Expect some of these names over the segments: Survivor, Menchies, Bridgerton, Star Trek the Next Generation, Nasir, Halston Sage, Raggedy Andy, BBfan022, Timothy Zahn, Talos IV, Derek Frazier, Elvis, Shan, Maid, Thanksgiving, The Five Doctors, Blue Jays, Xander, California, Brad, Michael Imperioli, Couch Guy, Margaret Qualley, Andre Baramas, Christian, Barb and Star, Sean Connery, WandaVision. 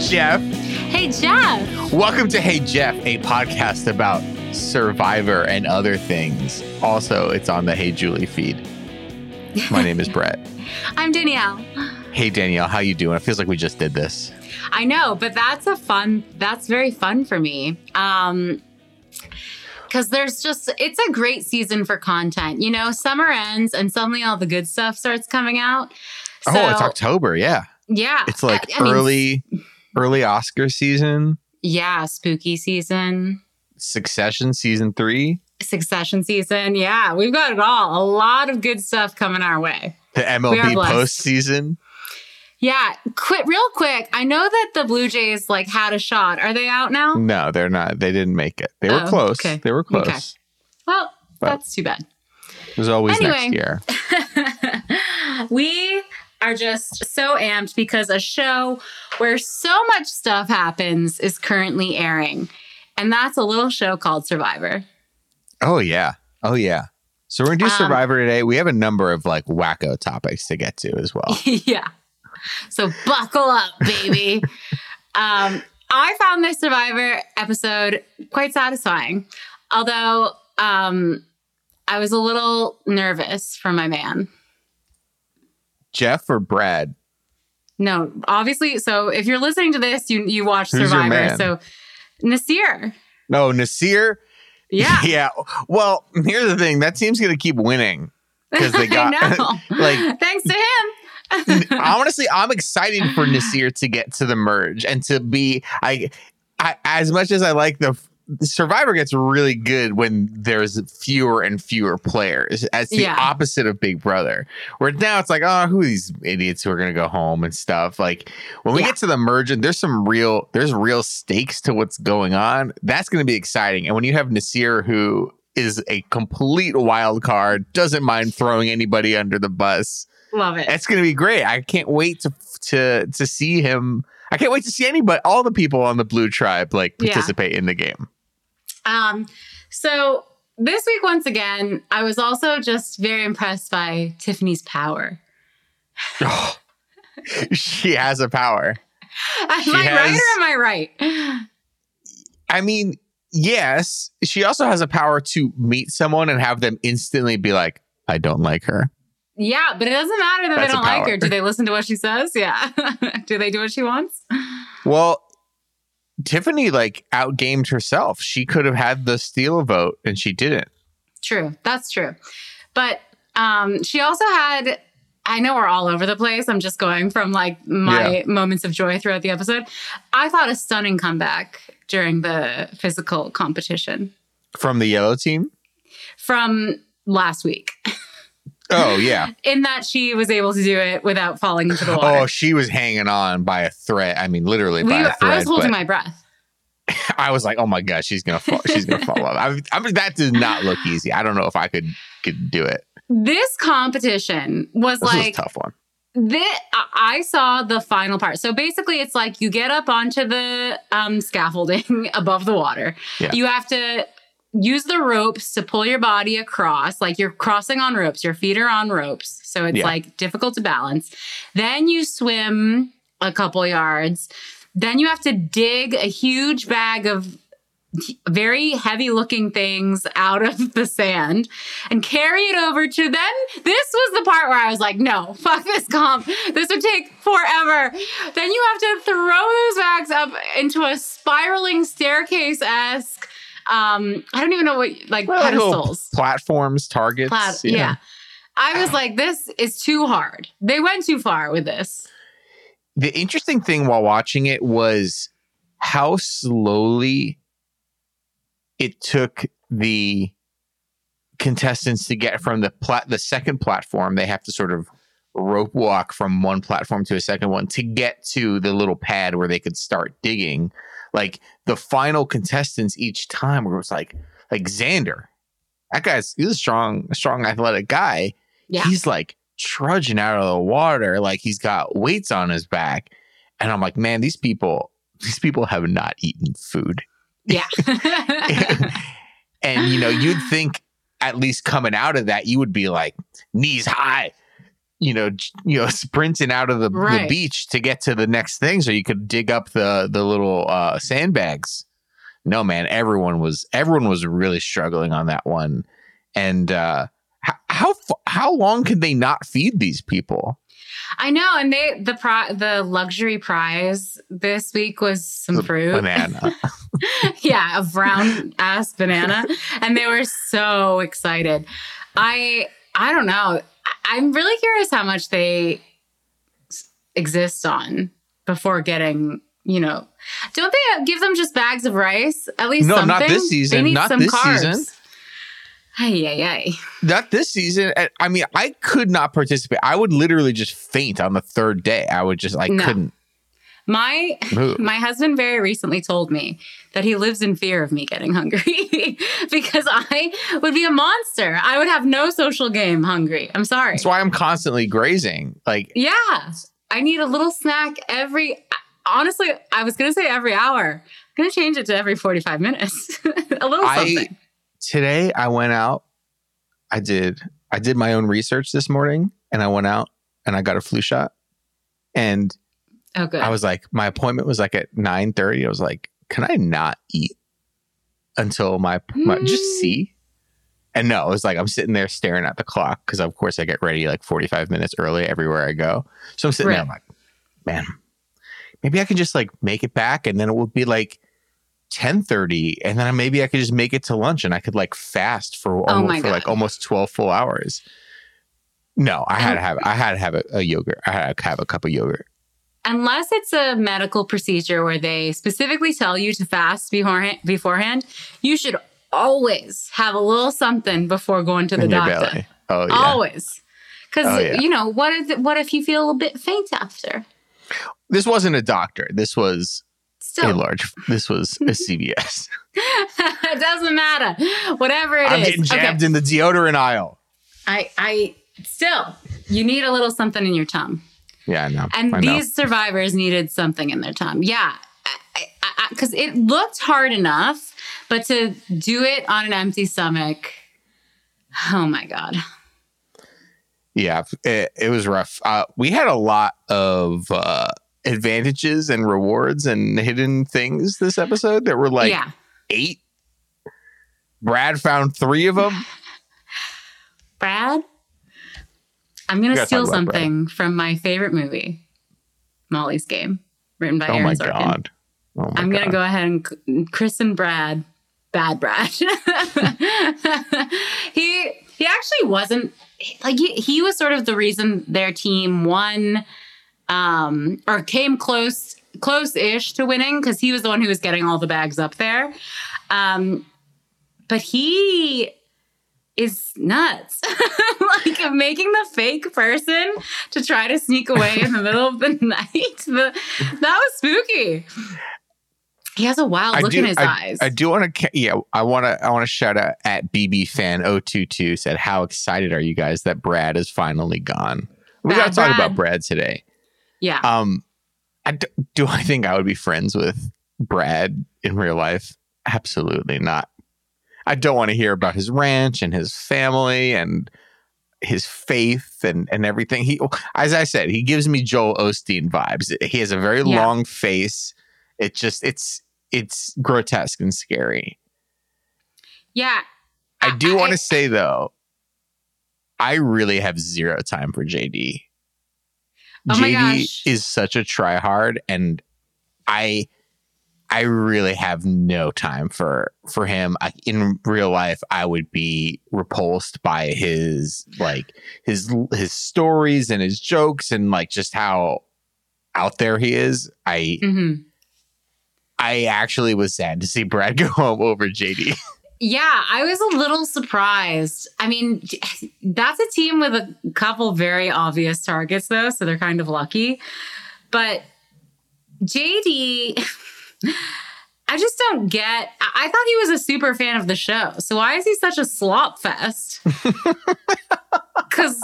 Jeff. Hey, Jeff. Welcome to Hey, Jeff, a podcast about Survivor and other things. Also, it's on the Hey, Julie feed. My name is Brad. I'm Danielle. Hey, Danielle, how you doing? It feels like we just did this. I know, but that's very fun for me. Because it's a great season for content. You know, summer ends and suddenly all the good stuff starts coming out. So, it's October, yeah. Yeah. It's like early Oscar season. Yeah, spooky season. Succession season 3. Succession season, yeah. We've got it all. A lot of good stuff coming our way. The MLB postseason. Yeah, real quick. I know that the Blue Jays had a shot. Are they out now? No, they're not. They didn't make it. They were close. Okay. They were close. Okay. Well, but that's too bad. There's always next year. We are just so amped because a show where so much stuff happens is currently airing. And that's a little show called Survivor. Oh, yeah. Oh, yeah. So we're going to do Survivor today. We have a number of wacko topics to get to as well. Yeah. So buckle up, baby. I found this Survivor episode quite satisfying, although I was a little nervous for my man. Jeff or Brad? No, obviously. So if you're listening to this, you watch Survivor. So Nasir. No, Nasir. Yeah. Yeah. Well, here's the thing. That team's going to keep winning because they got thanks to him. Honestly, I'm excited for Nasir to get to the merge and to be. I as much as I like the Survivor gets really good when there's fewer and fewer players. As the opposite of Big Brother, where now it's who are these idiots who are gonna go home and stuff. When we get to the merge, and there's real stakes to what's going on. That's gonna be exciting. And when you have Nasir who is a complete wild card, doesn't mind throwing anybody under the bus. Love it. It's going to be great. I can't wait to see him. I can't wait to see anybody, all the people on the Blue Tribe, participate in the game. So this week, once again, I was also just very impressed by Tiffany's power. Oh, she has a power. Am I right? I mean, yes. She also has a power to meet someone and have them instantly be like, I don't like her. Yeah, but it doesn't matter that they don't like her. Do they listen to what she says? Yeah. Do they do what she wants? Well, Tiffany, outgamed herself. She could have had the steal vote, and she didn't. True. That's true. But she also had... I know we're all over the place. I'm just going from, my moments of joy throughout the episode. I thought a stunning comeback during the physical competition. From the yellow team? From last week. Oh, yeah. In that she was able to do it without falling into the water. Oh, she was hanging on by a thread. I mean, literally by a thread. I was holding my breath. I was like, oh, my God, she's going to fall. She's going to fall off. I mean, that did not look easy. I don't know if I could do it. This competition was a tough one. I saw the final part. So basically, it's you get up onto the scaffolding above the water. Yeah. You have to... use the ropes to pull your body across, you're crossing on ropes. Your feet are on ropes, so it's difficult to balance. Then you swim a couple yards. Then you have to dig a huge bag of very heavy-looking things out of the sand and carry it over to them. This was the part where I was like, no, fuck this comp. This would take forever. Then you have to throw those bags up into a spiraling staircase-esque I don't even know what pedestals, platforms, targets. I was like, this is too hard. They went too far with this. The interesting thing while watching it was how slowly it took the contestants to get from the second platform. They have to sort of rope walk from one platform to a second one to get to the little pad where they could start digging. The final contestants each time where it was like Xander, that he's a strong athletic guy. Yeah. He's trudging out of the water. He's got weights on his back. And I'm like, man, these people have not eaten food. Yeah. And you'd think at least coming out of that, you would be knees high. sprinting out of the beach to get to the next thing, so you could dig up the little sandbags. No, man, everyone was really struggling on that one. And how long could they not feed these people? I know, and the luxury prize this week was some fruit. Banana. Yeah, a brown-ass banana. And they were so excited. I don't know. I'm really curious how much they exist on before getting, Don't they give them just bags of rice? At least something? No, not this season. They need not some this carbs. Season. Ay. Not this season. I mean, I could not participate. I would literally just faint on the third day. I would just, couldn't. My husband very recently told me that he lives in fear of me getting hungry because I would be a monster. I would have no social game hungry. I'm sorry. That's why I'm constantly grazing. Yeah, I need a little snack honestly, I was going to say every hour. I'm going to change it to every 45 minutes. A little something. Today I went out. I did my own research this morning, and I went out and I got a flu shot. And oh, good. I was like, my appointment was at 9:30. I was like, can I not eat until my just see? And no, it was I'm sitting there staring at the clock because of course I get ready 45 minutes early everywhere I go. So I'm sitting there, I'm like, man, maybe I can just make it back, and then it will be 10:30, and then maybe I could just make it to lunch, and I could fast for almost 12 full hours. No, I had to have a yogurt. I had to have a cup of yogurt. Unless it's a medical procedure where they specifically tell you to fast beforehand, you should always have a little something before going to the doctor. Belly. Oh, yeah. Always. Because, what if you feel a bit faint after? This wasn't a doctor. This was a CVS. It doesn't matter. Whatever it is. I'm getting jabbed in the deodorant aisle. You need a little something in your tongue. Yeah, I know. And these survivors needed something in their tongue. Yeah, because it looked hard enough, but to do it on an empty stomach, oh my God. Yeah, it was rough. We had a lot of advantages and rewards and hidden things this episode. There were 8. Brad found 3 of them. Brad? I'm going to steal something from my favorite movie, Molly's Game, written by Aaron Sorkin. God. Oh, my God. I'm going to go ahead and christen Brad, Bad Brad. He actually wasn't, he was sort of the reason their team won or came close-ish to winning, because he was the one who was getting all the bags up there. But he is nuts. Making the fake person to try to sneak away in the middle of the night. That was spooky. He has a wild look in his eyes. I do want to, I want to shout out at BBfan022 said, how excited are you guys that Brad is finally gone? We got to talk about Brad today. Yeah. Do I think I would be friends with Brad in real life? Absolutely not. I don't want to hear about his ranch and his family and his faith and everything. He, as I said, he gives me Joel Osteen vibes. He has a very long face. It just, it's grotesque and scary. Yeah. I do want to say though, I really have zero time for JD. Oh my gosh. JD is such a tryhard, and I really have no time for him. In real life, I would be repulsed by his stories and his jokes and just how out there he is. I actually was sad to see Brad go home over JD. Yeah, I was a little surprised. I mean, that's a team with a couple very obvious targets, though, so they're kind of lucky. But JD... I just don't get... I thought he was a super fan of the show. So why is he such a slop fest? Because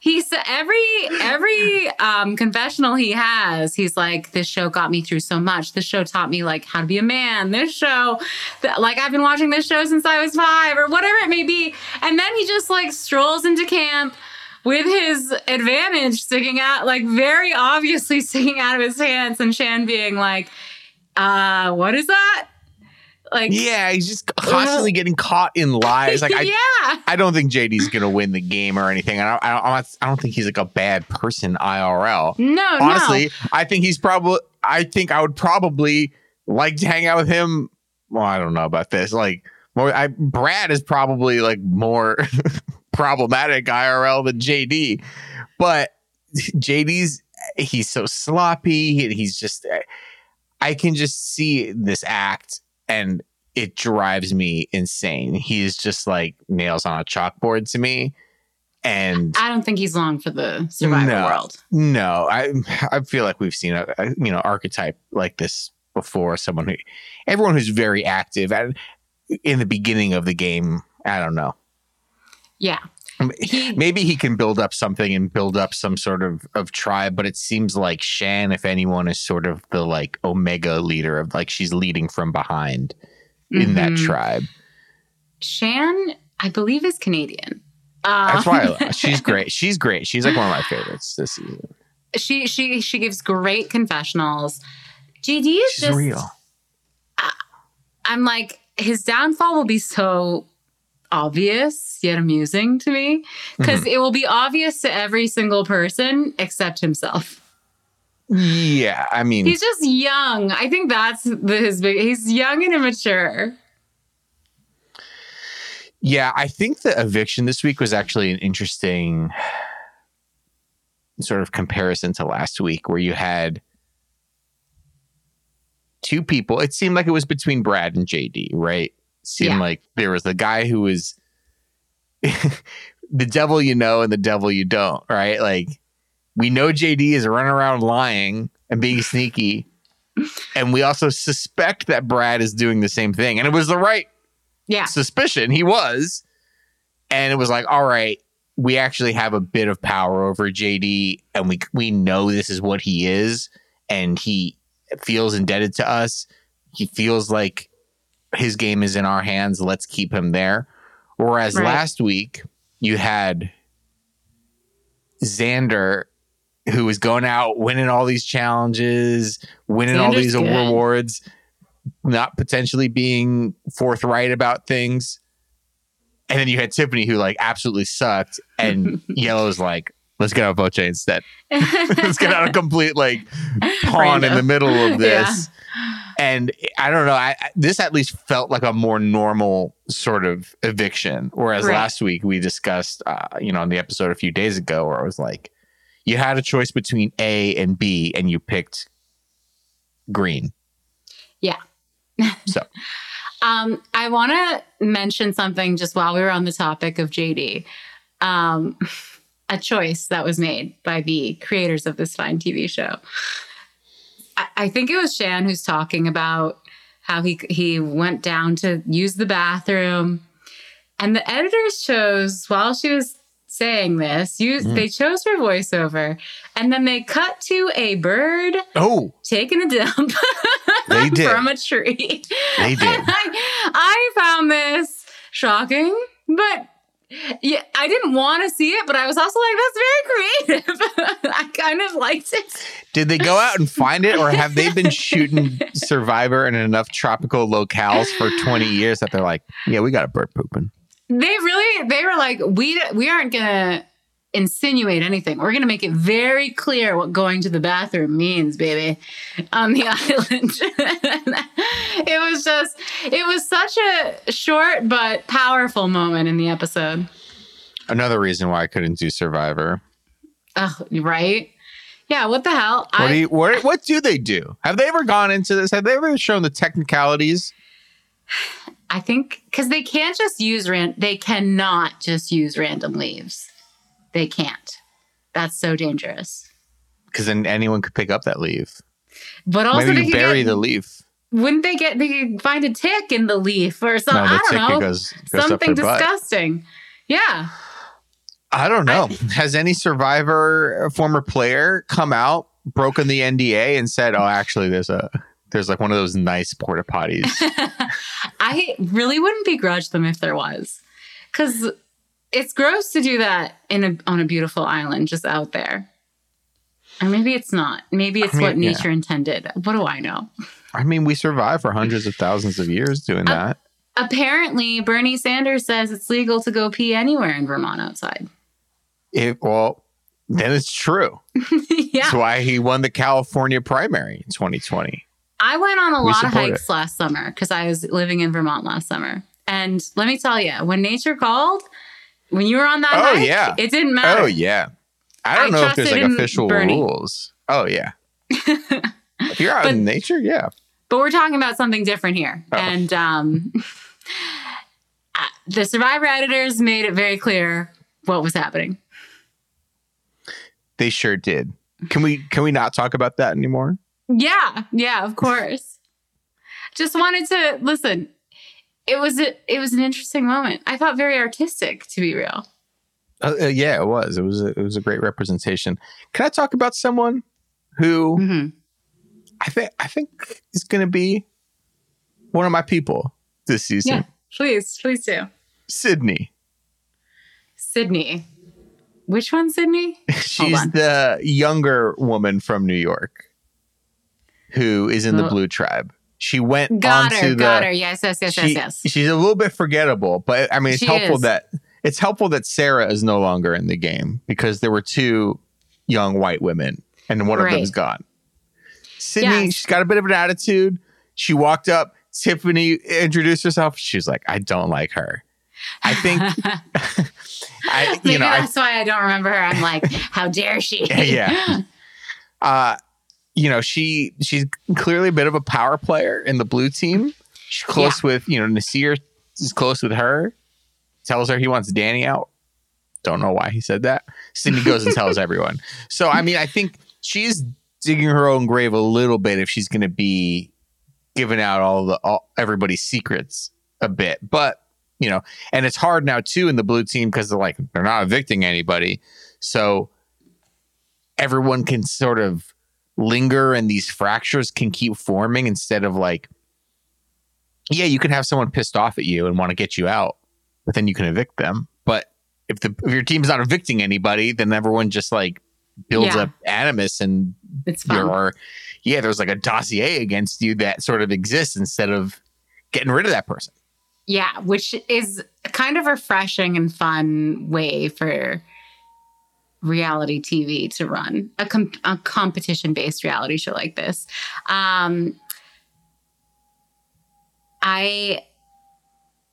he's every confessional he has, he's like, this show got me through so much. This show taught me how to be a man. This show, I've been watching this show since I was 5 or whatever it may be. And then he just strolls into camp with his advantage sticking out, like very obviously sticking out of his hands, and Shan being like, what is that? Like, yeah, he's just constantly getting caught in lies. Like, I don't think JD's gonna win the game or anything. I don't think he's like a bad person IRL. No, honestly, no. I think I would probably like to hang out with him. Well, I don't know about this. Like, Brad is probably like more problematic IRL than JD, but he's so sloppy, and he's just. I can just see this act. And it drives me insane. He is just like nails on a chalkboard to me. And I don't think he's long for the Survivor world. No, I feel like we've seen a archetype like this before. Everyone who's very active in the beginning of the game. I don't know. Yeah. Maybe he can build up something and build up some sort of tribe, but it seems like Shan, if anyone, is sort of the like omega leader of like she's leading from behind in that tribe. Shan, I believe, is Canadian. That's why I love her. She's great. She's great. She's like one of my favorites this season. She gives great confessionals. JD is she's just real. I'm like, his downfall will be so obvious yet amusing to me because it will be obvious to every single person except himself. Yeah, I mean, he's just young. I think that's his big. He's young and immature. Yeah, I think the eviction this week was actually an interesting sort of comparison to last week, where you had two people. It seemed like it was between Brad and JD, right? Like there was the guy who was the devil you know and the devil you don't, right? Like, we know JD is running around lying and being sneaky. And we also suspect that Brad is doing the same thing. And it was the right suspicion. He was. And it was like, all right, we actually have a bit of power over JD. And we know this is what he is. And he feels indebted to us. He feels like his game is in our hands. Let's keep him there. Whereas last week you had Xander, who was going out, winning all these challenges, winning all these rewards, not potentially being forthright about things. And then you had Tiffany, who like absolutely sucked. And Yellow's like, let's get out of Voce instead. Let's get out of complete like pawn in the middle of this. Yeah. And I don't know, this at least felt like a more normal sort of eviction. Whereas last week we discussed, on the episode a few days ago, where I was like, you had a choice between A and B and you picked green. Yeah. So I want to mention something just while we were on the topic of JD. A choice that was made by the creators of this fine TV show. I think it was Shan who's talking about how he went down to use the bathroom, and the editors chose, while she was saying this, they chose her voiceover, and then they cut to a bird taking a dump from a tree. They did. I found this shocking, but. Yeah, I didn't want to see it, but I was also like, that's very creative. I kind of liked it. Did they go out and find it, or have they been shooting Survivor in enough tropical locales for 20 years that they're like, yeah, we got a bird pooping? They were like, we aren't going to insinuate anything. We're going to make it very clear what going to the bathroom means, baby, on the island. It was such a short but powerful moment in the episode. Another reason why I couldn't do Survivor. Oh, right? Yeah, what the hell? What do they do? Have they ever gone into this? Have they ever shown the technicalities? I think because they can't just use they cannot just use random leaves. They can't. That's so dangerous. Because then anyone could pick up that leaf. But also maybe the leaf. Wouldn't they could find a tick in the leaf or something? No, I don't know. Goes something disgusting. Butt. Yeah. I don't know. Has any Survivor former player come out, broken the NDA, and said, oh, actually, there's like one of those nice porta potties? I really wouldn't begrudge them if there was. Because it's gross to do that on a beautiful island just out there. Or maybe it's not. Maybe it's what nature intended. What do I know? I mean, we survived for hundreds of thousands of years doing that. Apparently, Bernie Sanders says it's legal to go pee anywhere in Vermont outside. Well, then it's true. Yeah. That's why he won the California primary in 2020. I went on a lot of hikes last summer because I was living in Vermont last summer. And let me tell you, when nature called, when you were on that hike, it didn't matter. Oh, yeah. I don't know if there's like official rules. Oh, yeah. If you're out in nature, yeah. But we're talking about something different here. Oh. And the Survivor editors made it very clear what was happening. They sure did. Can we not talk about that anymore? Yeah, of course. Just wanted to listen. It was an interesting moment. I thought very artistic, to be real. Yeah, it was. It was a great representation. Can I talk about someone who I think is going to be one of my people this season? Yeah, please do. Sydney. Which one, Sydney? She's the younger woman from New York who is in the Blue Tribe. She went got her. Yes. She's a little bit forgettable, but I mean, it's helpful that Sarah is no longer in the game because there were two young white women and one of them's gone. Sydney, she's got a bit of an attitude. She walked up. Tiffany introduced herself. She's like, I don't like her. I think that's why I don't remember her. I'm like, how dare she? Yeah. She's clearly a bit of a power player in the blue team. She's close with, Nasir is close with her. Tells her he wants Danny out. Don't know why he said that. Sydney goes and tells everyone. So, I mean, I think she's digging her own grave a little bit if she's going to be giving out all everybody's secrets a bit. But, and it's hard now, too, in the blue team because they're not evicting anybody. So everyone can sort of linger and these fractures can keep forming instead of you can have someone pissed off at you and want to get you out. But then you can evict them. But if your team's not evicting anybody, then everyone just builds up animus and there's a dossier against you that sort of exists instead of getting rid of that person. Yeah, which is kind of refreshing and fun way for reality TV to run a competition-based reality show like this. I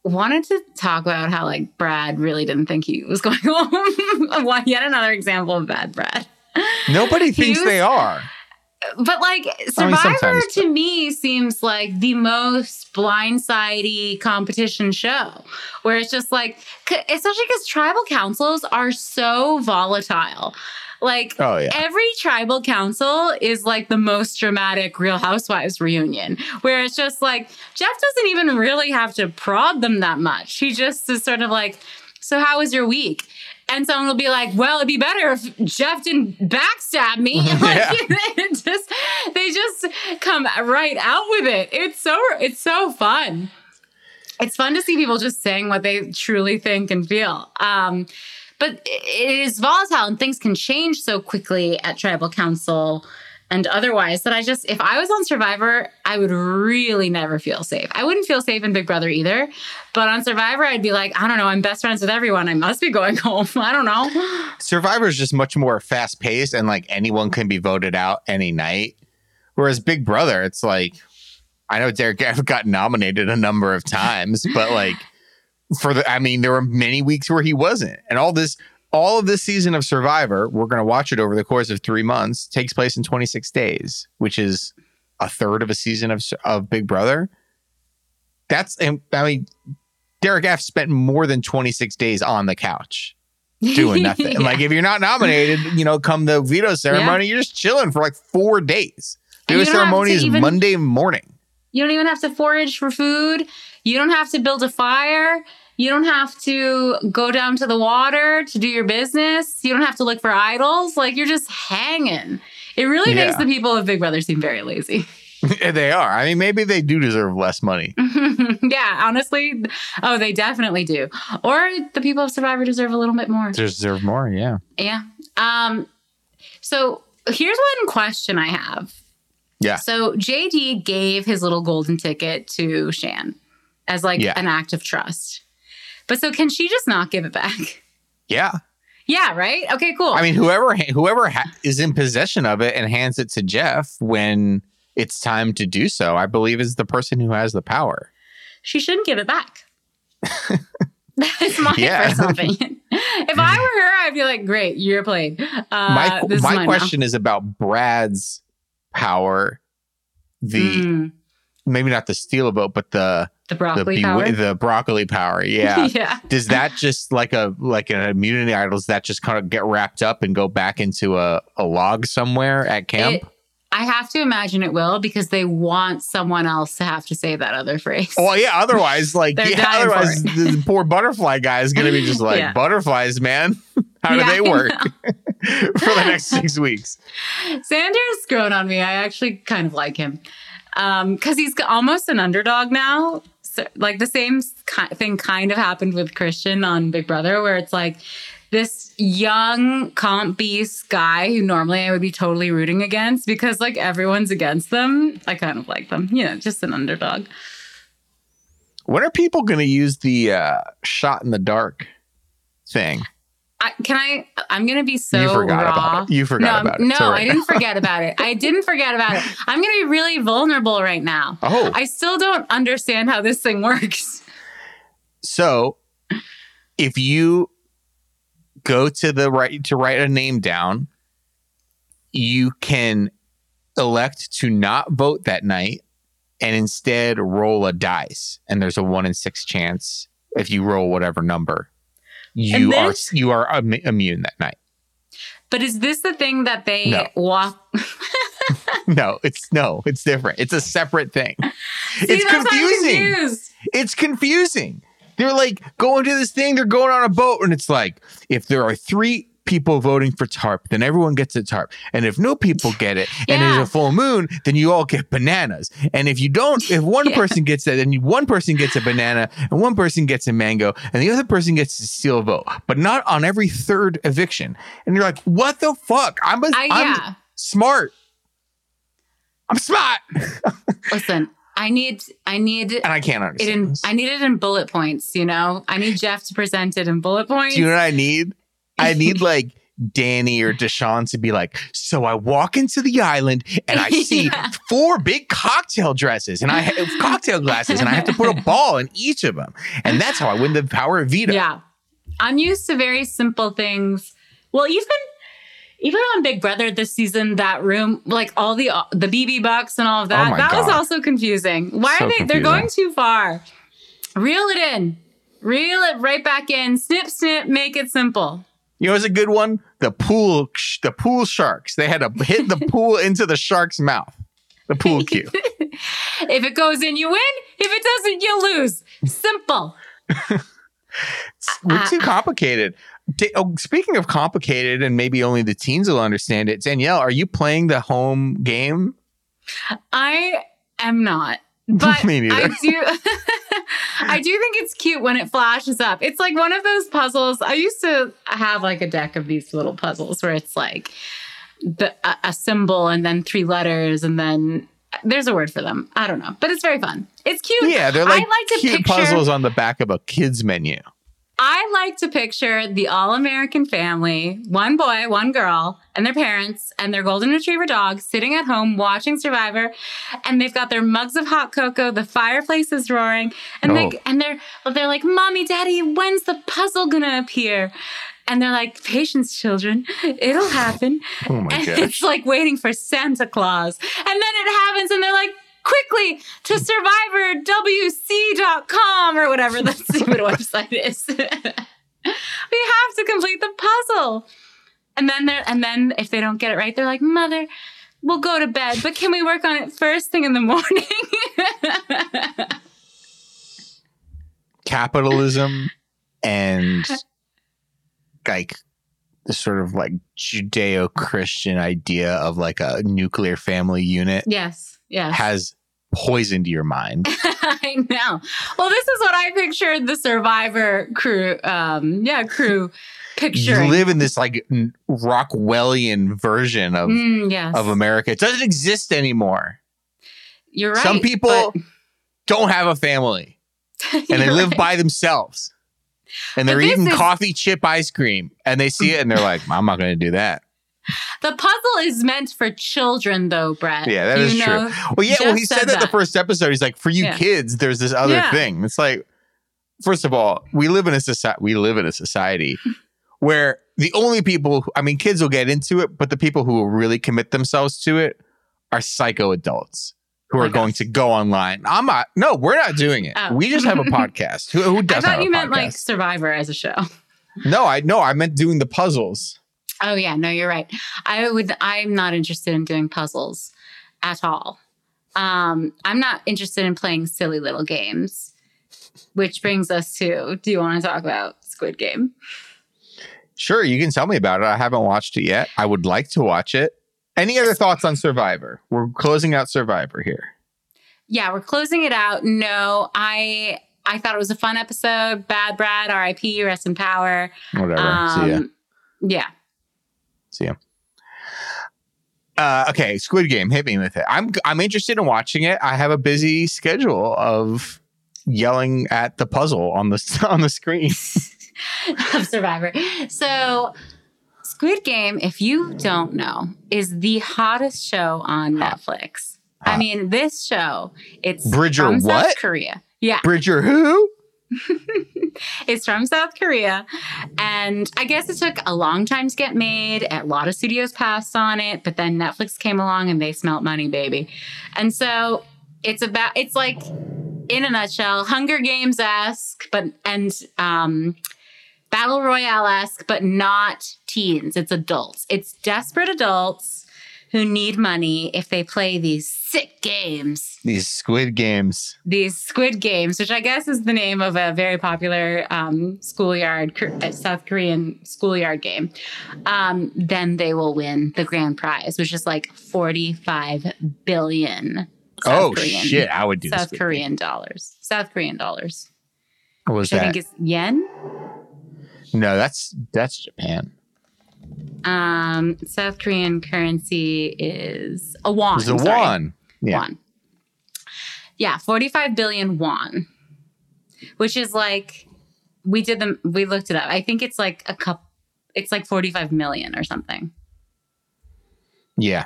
wanted to talk about how Brad really didn't think he was going home. Yet another example of bad Brad. Nobody thinks they are. But Survivor to me seems like the most blindsidey competition show where it's just especially because tribal councils are so volatile. Every tribal council is the most dramatic Real Housewives reunion where it's just Jeff doesn't even really have to prod them that much. He just is sort of so how was your week? And someone will be well, it'd be better if Jeff didn't backstab me. They just come right out with it. It's so fun. It's fun to see people just saying what they truly think and feel. But it is volatile and things can change so quickly at tribal council and otherwise that if I was on Survivor, I would really never feel safe. I wouldn't feel safe in Big Brother either. But on Survivor, I'd be I don't know, I'm best friends with everyone. I must be going home. I don't know. Survivor is just much more fast paced and anyone can be voted out any night. Whereas Big Brother, it's I know Derek got nominated a number of times, but there were many weeks where he wasn't. And all of this season of Survivor, we're going to watch it over the course of 3 months, takes place in 26 days, which is a third of a season of Big Brother. Derek F spent more than 26 days on the couch doing nothing. Yeah. If you're not nominated, come the veto ceremony, you're just chilling for 4 days. Veto ceremony is Monday morning. You don't even have to forage for food. You don't have to build a fire. You don't have to go down to the water to do your business. You don't have to look for idols. You're just hanging. It really makes the people of Big Brother seem very lazy. They are. I mean, maybe they do deserve less money. Yeah, honestly. Oh, they definitely do. Or the people of Survivor deserve a little bit more. Deserve more, yeah. Yeah. So here's one question I have. Yeah. So JD gave his little golden ticket to Shan as like an act of trust. But so can she just not give it back? Yeah. Yeah, right? Okay, cool. I mean, whoever is in possession of it and hands it to Jeff when it's time to do so, I believe is the person who has the power. She shouldn't give it back. That's my personal opinion. If I were her, I'd be like, great, you're played. My question is about Brad's power. Maybe not the steal a vote, but the broccoli power. The broccoli power, yeah. Yeah. Does that just like an immunity idol? Does that just kind of get wrapped up and go back into a log somewhere at camp? I have to imagine it will, because they want someone else to have to say that other phrase. Well, yeah. Otherwise, like, otherwise the poor butterfly guy is going to be just like, butterflies, man. How do they work for the next 6 weeks? Xander's grown on me. I actually kind of like him because he's almost an underdog now. So, like, the same thing kind of happened with Christian on Big Brother, where it's like, this young comp beast guy who normally I would be totally rooting against because, like, everyone's against them. I kind of like them. You know, just an underdog. When are people going to use the shot in the dark thing? I'm going to be so raw. You forgot about it. No, I didn't forget about it. I'm going to be really vulnerable right now. Oh. I still don't understand how this thing works. So, if you go to the right to write a name down, you can elect to not vote that night and instead roll a dice. And there's a 1 in 6 chance if you roll whatever number, you are immune that night. But is this the thing that they walk? No, it's different. It's a separate thing. See, it's confusing. It's confusing. They're like going to this thing. They're going on a boat. And it's like, if there are 3 people voting for tarp, then everyone gets a tarp. And if no people get it and there's a full moon, then you all get bananas. And if you don't, if one person gets that, then one person gets a banana and one person gets a mango and the other person gets to steal a vote, but not on every 3rd eviction. And you're like, what the fuck? I'm smart. I'm smart. Listen. I need and I can't understand this. I need it in bullet points, you know? I need Jeff to present it in bullet points. Do you know what I need? I need like Danny or Deshaun to be like, so I walk into the island and I see 4 big cocktail dresses and I have cocktail glasses and I have to put a ball in each of them. And that's how I win the power of veto. Yeah. I'm used to very simple things. Well, even on Big Brother this season, that room, like all the BB bucks and all of that, was also confusing. Why are they? They're going too far. Reel it in. Reel it right back in. Snip, snip. Make it simple. You know what's a good one? The pool sharks. They had to hit the pool into the shark's mouth. The pool cue. If it goes in, you win. If it doesn't, you lose. Simple. We're too complicated. Speaking of complicated, and maybe only the teens will understand it, Danielle, are you playing the home game? I am not, but me neither. I do think it's cute when it flashes up. It's like one of those puzzles. I used to have like a deck of these little puzzles where it's like a symbol and then 3 letters and then there's a word for them. I don't know, but it's very fun. It's cute. Yeah, they're like cute puzzles on the back of a kid's menu. I like to picture the all-American family, 1 boy, 1 girl, and their parents and their golden retriever dog sitting at home watching Survivor, and they've got their mugs of hot cocoa, the fireplace is roaring, and they're like, Mommy, Daddy, when's the puzzle gonna appear? And they're like, patience, children, it'll happen. Oh my gosh. It's like waiting for Santa Claus. And then it happens, and they're like, quickly to survivorwc.com or whatever the stupid website is. We have to complete the puzzle. And then if they don't get it right, they're like, Mother, we'll go to bed, but can we work on it first thing in the morning? Capitalism and like the sort of like Judeo-Christian idea of like a nuclear family unit. Yes. yes, has poisoned your mind. I know. Well, this is what I pictured the Survivor crew, crew picturing. You live in this like Rockwellian version of America. It doesn't exist anymore. You're right. Some people don't have a family and they live by themselves. And they're eating coffee chip ice cream and they see it and they're like, I'm not going to do that. The puzzle is meant for children, though, Brad. Yeah, that is true. Well, yeah, well, he said that the first episode. He's like, for you kids, there's this other thing. It's like, first of all, we live in a society where the only people, kids will get into it, but the people who will really commit themselves to it are psycho adults who are going to go online. We're not doing it. Oh. We just have a podcast. Who doesn't? I thought you meant like Survivor as a show. No, I meant doing the puzzles. Oh yeah, no, you're right. I'm not interested in doing puzzles at all. I'm not interested in playing silly little games, which brings us to, do you want to talk about Squid Game? Sure, you can tell me about it. I haven't watched it yet. I would like to watch it. Any other thoughts on Survivor? We're closing out Survivor here. Yeah, we're closing it out. No, I thought it was a fun episode. Bad Brad, R.I.P., rest in power. Whatever. See ya. Okay, Squid Game, hit me with it. I'm interested in watching it. I have a busy schedule of yelling at the puzzle on the screen of Survivor. So, Squid Game, if you don't know, is the hottest show on Netflix. This show, it's Bridger from South Korea. Yeah, Bridger who? It's from South Korea, and I guess it took a long time to get made. A lot of studios passed on it, but then Netflix came along and they smelt money, baby. And so it's like, in a nutshell, Hunger Games-esque, but Battle Royale-esque, but not teens. It's adults. It's desperate adults who need money if they play these sick games. These Squid Games, which I guess is the name of a very popular South Korean schoolyard game. Then they will win the grand prize, which is like 45 billion. I would do South Korean dollars. South Korean dollars. What was that? I think it's yen? No, that's Japan. South Korean currency is a won. It's a won. Yeah. Won. Yeah, 45 billion won. Which is like, we looked it up. I think it's like it's like 45 million or something. Yeah.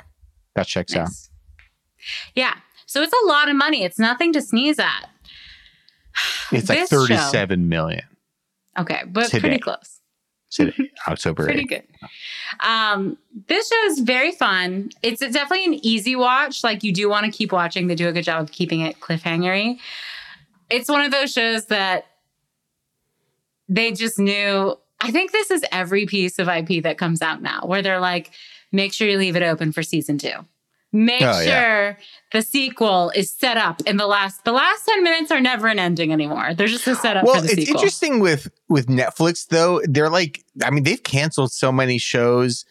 That checks out. Yeah. So it's a lot of money. It's nothing to sneeze at. It's like 37 million. Okay, but pretty close. Today, October 8th. Pretty good. This show is very fun. It's definitely an easy watch. Like, you do want to keep watching. They do a good job of keeping it cliffhangery. It's one of those shows that they just knew. I think this is every piece of IP that comes out now, where they're like, make sure you leave it open for season 2. The sequel is set up in the last 10 minutes are never an ending anymore. They're just a setup for the sequel. Well, it's interesting with Netflix, though. They're like, they've canceled so many shows.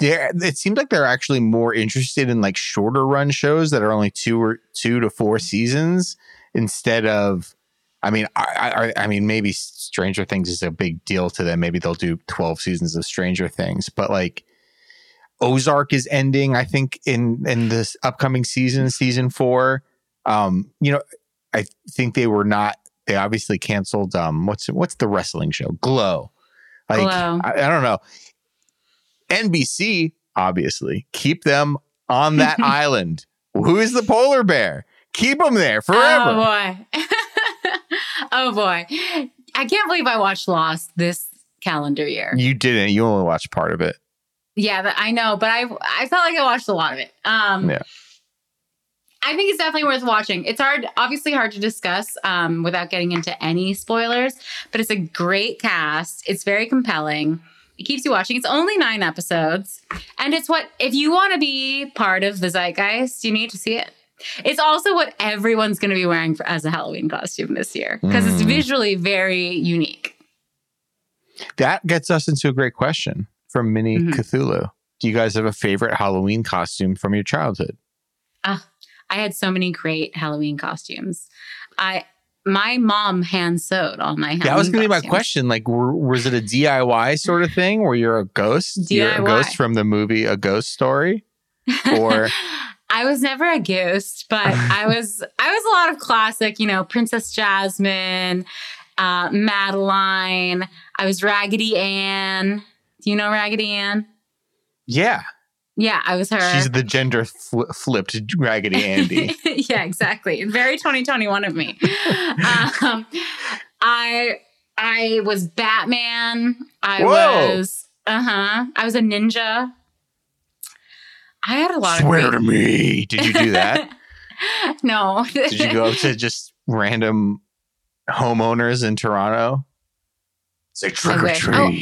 It seems like they're actually more interested in like shorter run shows that are only 2 to 4 seasons instead of, maybe Stranger Things is a big deal to them. Maybe they'll do 12 seasons of Stranger Things, but like, Ozark is ending, I think, in this upcoming season 4. I think they obviously canceled what's the wrestling show? Glow. Glow. I don't know. NBC, obviously, keep them on that island. Who is the polar bear? Keep them there forever. Oh boy. Oh boy. I can't believe I watched Lost this calendar year. You didn't. You only watched part of it. Yeah, I know, but I felt like I watched a lot of it. I think it's definitely worth watching. It's obviously hard to discuss without getting into any spoilers, but it's a great cast. It's very compelling. It keeps you watching. It's only 9 episodes, and it's what, if you want to be part of the zeitgeist, you need to see it. It's also what everyone's going to be wearing as a Halloween costume this year, because it's visually very unique. That gets us into a great question. From Minnie Cthulhu. Do you guys have a favorite Halloween costume from your childhood? I had so many great Halloween costumes. My mom hand sewed all my Halloween. Yeah, I was going to be my question. Like, was it a DIY sort of thing where you're a ghost? DIY. You're a ghost from the movie A Ghost Story? Or I was never a ghost, but I was a lot of classic, you know, Princess Jasmine, Madeline. I was Raggedy Ann. Do you know Raggedy Ann? Yeah. Yeah, I was her. She's the gender flipped Raggedy Andy. Yeah, exactly. Very 2021 of me. I was Batman. I was I was a ninja. I had a lot of swear to me. Did you do that? No. Did you go up to just random homeowners in Toronto? Say trick or treat. Oh.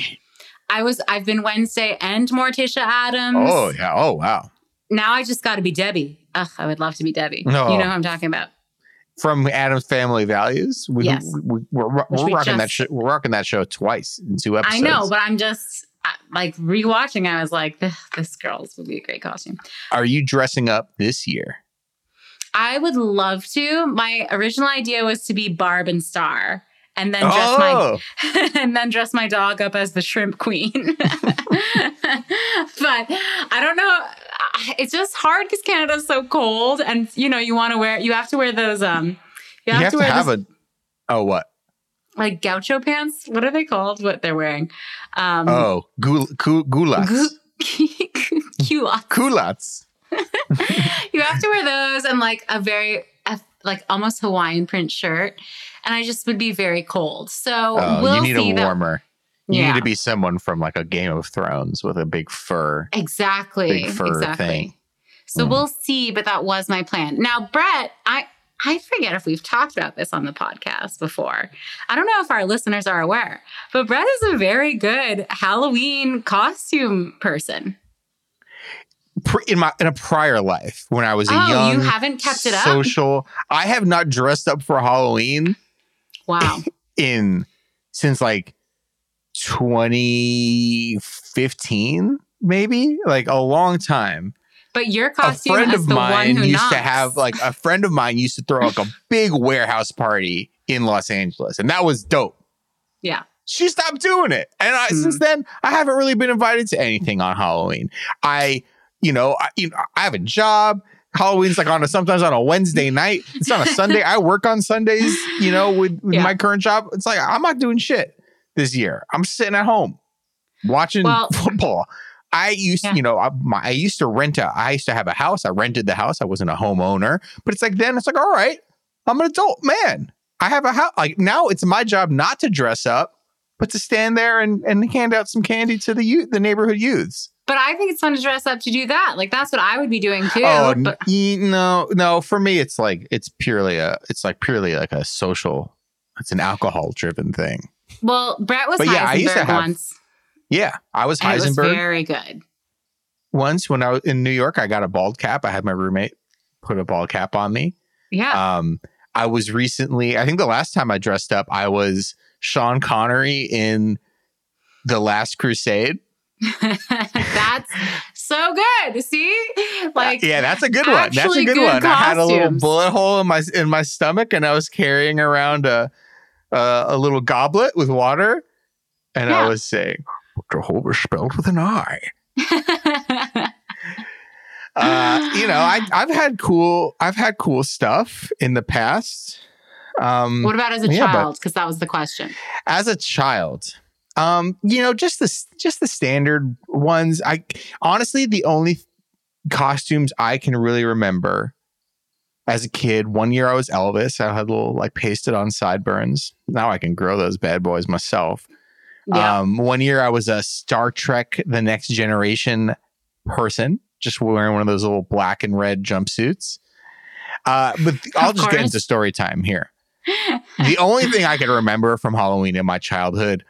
I've been Wednesday and Morticia Adams. Oh, yeah. Oh, wow. Now I just got to be Debbie. Ugh, I would love to be Debbie. No. You know who I'm talking about. From Adam's Family Values? Yes. We're rocking that show twice in 2 episodes. I know, but I'm just like rewatching. I was like, this girl's would be a great costume. Are you dressing up this year? I would love to. My original idea was to be Barb and Star. And then dress my dog up as the shrimp queen. But I don't know. It's just hard because Canada's so cold, and you know you have to wear those. What? Like gaucho pants. What are they called? What they're wearing? Culottes. Culottes. You have to wear those and like a very like almost Hawaiian print shirt. And I just would be very cold. So we'll see. You need a warmer. You need to be someone from like a Game of Thrones with a big fur. Exactly. Big fur thing. So we'll see. But that was my plan. Now, Brett, I forget if we've talked about this on the podcast before. I don't know if our listeners are aware, but Brett is a very good Halloween costume person. In a prior life when I was a young, you haven't kept it up? I have not dressed up for Halloween. Wow. Since like 2015, maybe like a long time. But your costume is the one who used to have like a friend of mine used to throw like a big warehouse party in Los Angeles, and that was dope. Yeah. She stopped doing it, and since then I haven't really been invited to anything on Halloween. I have a job. Halloween's like sometimes on a Wednesday night. It's on a Sunday. I work on Sundays, you know, with my current job. It's like, I'm not doing shit this year. I'm sitting at home watching football. I used to have a house. I rented the house. I wasn't a homeowner, but it's like, all right, I'm an adult man. I have a house. Like now it's my job not to dress up, but to stand there and hand out some candy to the youth, the neighborhood youths. But I think it's fun to dress up to do that. Like, that's what I would be doing, too. Oh, but no. For me, it's like, it's purely like a social, it's an alcohol-driven thing. Well, Brett was Heisenberg once. Yeah, I was Heisenberg. It was very good. Once when I was in New York, I got a bald cap. I had my roommate put a bald cap on me. Yeah. I was I think the last time I dressed up, I was Sean Connery in The Last Crusade. That's so good. See, like, yeah, that's a good one. That's a good one. Costumes. I had a little bullet hole in my stomach, and I was carrying around a little goblet with water, and I was saying, "Jehovah spelled with an I." I've had cool stuff in the past. What about as a child? Because that was the question. As a child. Just the standard ones. Honestly, the only costumes I can really remember as a kid, one year I was Elvis. I had little like pasted on sideburns. Now I can grow those bad boys myself. Yeah. One year I was a Star Trek The Next Generation person, just wearing one of those little black and red jumpsuits. But I'll just get into story time here. The only thing I can remember from Halloween in my childhood.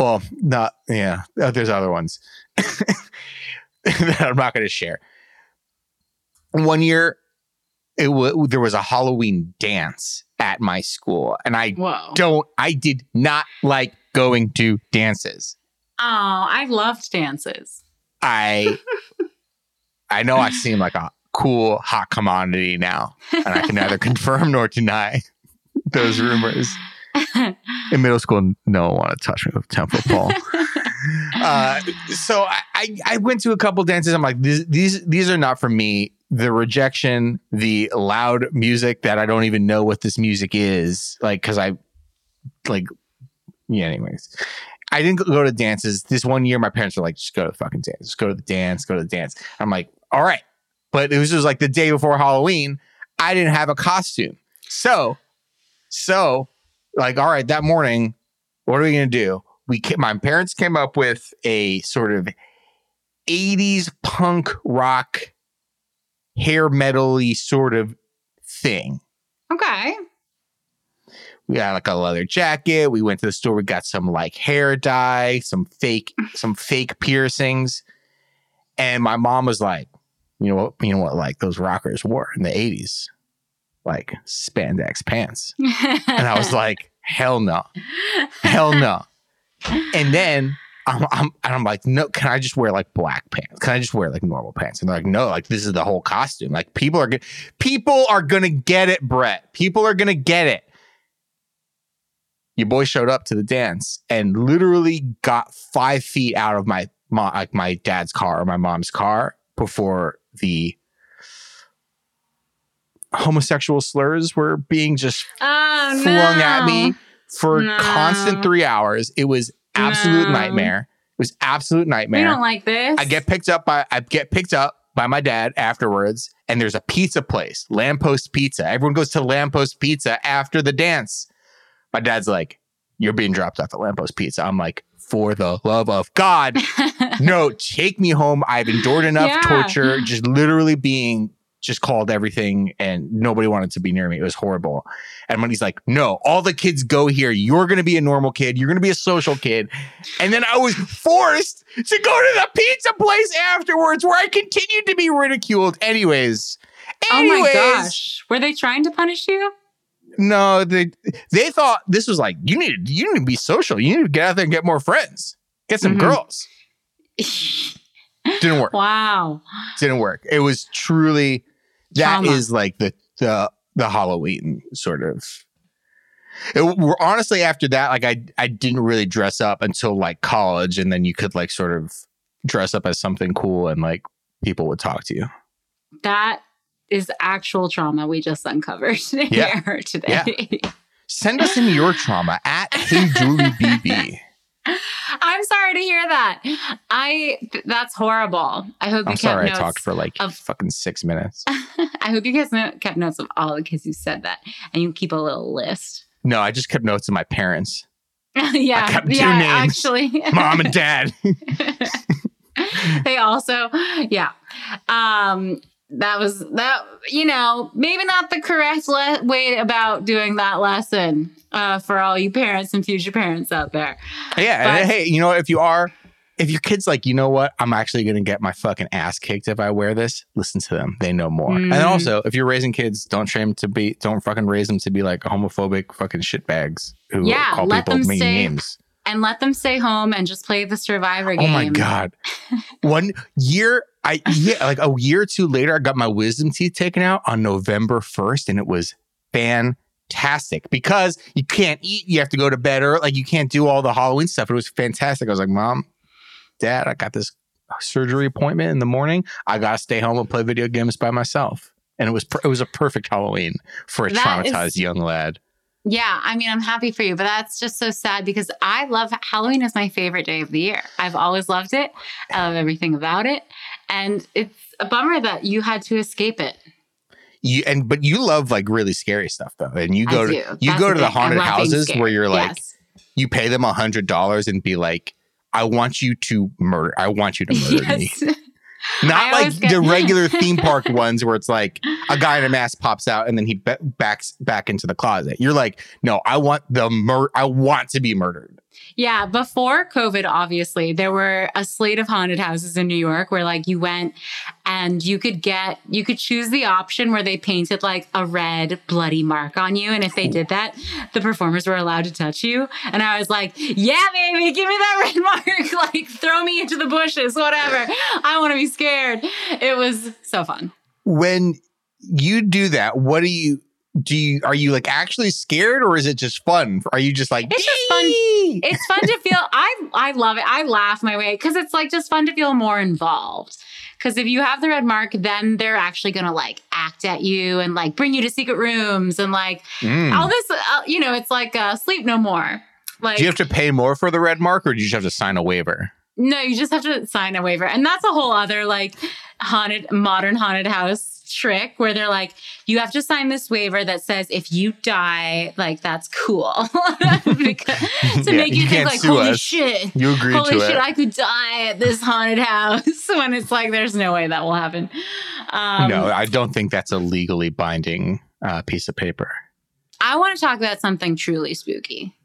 Well, there's other ones that I'm not going to share. One year, there was a Halloween dance at my school, and I did not like going to dances. Oh, I loved dances. I know I seem like a cool, hot commodity now. And I can neither confirm nor deny those rumors. In middle school, no one wanted to touch me with a 10-foot pole. So I went to a couple dances. I'm like, these are not for me. The rejection, the loud music that I don't even know what this music is. Like, because I, like, yeah, anyways. I didn't go to dances. This one year, my parents were like, just go to the fucking dance. Just go to the dance, go to the dance. I'm like, all right. But it was just like the day before Halloween. I didn't have a costume. So, like, all right, that morning, what are we going to do? My parents came up with a sort of 80s punk rock, hair metal-y sort of thing. Okay. We got like a leather jacket. We went to the store. We got some like hair dye, some fake piercings. And my mom was like, you know what, like those rockers wore in the 80s, like spandex pants. And I was like, hell no. And then I'm like, no, can I just wear like black pants? Can I just wear like normal pants? And they're like, no, like this is the whole costume. Like people are gonna get it, Brett. People are gonna get it. Your boy showed up to the dance and literally got 5 feet out of my dad's car or my mom's car before the homosexual slurs were being just flung at me for constant 3 hours. It was absolute nightmare. It was absolute nightmare. We don't like this. I get picked up by my dad afterwards, and there's a pizza place, Lampost Pizza. Everyone goes to Lampost Pizza after the dance. My dad's like, you're being dropped off at Lampost Pizza. I'm like, for the love of God, no, take me home. I've endured enough torture, just literally being just called everything, and nobody wanted to be near me. It was horrible. And when he's like, no, all the kids go here. You're going to be a normal kid. You're going to be a social kid. And then I was forced to go to the pizza place afterwards where I continued to be ridiculed. Anyways. Oh my gosh. Were they trying to punish you? No, they thought this was like, you need to be social. You need to get out there and get more friends. Get some girls. Didn't work. Wow. Didn't work. It was truly, that trauma. Is like the Halloween sort of. We're honestly, after that, like I didn't really dress up until like college. And then you could like sort of dress up as something cool and like people would talk to you. That is actual trauma we just uncovered here today. Yeah. Send us in your trauma at Hey Julie BB. I'm sorry to hear that. That's horrible. I hope you kept notes. I'm sorry I talked for like fucking 6 minutes. I hope you guys kept notes of all the kids who said that, and you keep a little list. No, I just kept notes of my parents. Yeah, I kept two names, actually. Mom and Dad. They also, yeah. That was that, maybe not the correct way about doing that lesson for all you parents and future parents out there. Yeah. But, and hey, if your kid's like, you know what, I'm actually going to get my fucking ass kicked if I wear this. Listen to them. They know more. Mm-hmm. And also, if you're raising kids, don't fucking raise them to be like homophobic fucking shitbags who call people mean names. And let them stay home and just play the Survivor game. Oh my God. 1 year, like a year or two later, I got my wisdom teeth taken out on November 1st, and it was fantastic because you can't eat, you have to go to bed, or like you can't do all the Halloween stuff. It was fantastic. I was like, Mom, Dad, I got this surgery appointment in the morning. I got to stay home and play video games by myself. And it was a perfect Halloween for a traumatized young lad. Yeah, I mean, I'm happy for you, but that's just so sad because I love Halloween is my favorite day of the year. I've always loved it. I love everything about it. And it's a bummer that you had to escape it. But you love like really scary stuff though. And you go to the haunted houses where you're like, you pay them $100 and be like, I want you to murder me. Not like the regular theme park ones where it's like a guy in a mask pops out and then he backs back into the closet. You're like, no, I want to be murdered. Yeah. Before COVID, obviously, there were a slate of haunted houses in New York where like you went and you could choose the option where they painted like a red bloody mark on you. And if they did that, the performers were allowed to touch you. And I was like, yeah, baby, give me that red mark. Like throw me into the bushes, whatever. I want to be scared. It was so fun. when you do that, what do you are you like actually scared, or is it just fun? Are you just like, it's just fun. It's fun to feel. I love it. I laugh my way because it's like just fun to feel more involved. Because if you have the red mark, then they're actually going to like act at you and like bring you to secret rooms and like all this, you know, it's like sleep no more. Like, do you have to pay more for the red mark, or do you just have to sign a waiver? No, you just have to sign a waiver. And that's a whole other like modern haunted house trick where they're like, you have to sign this waiver that says if you die, like that's cool. Make you think like, holy shit, you agree to it. Holy shit, I could die at this haunted house when it's like, there's no way that will happen. No, I don't think that's a legally binding piece of paper. I want to talk about something truly spooky.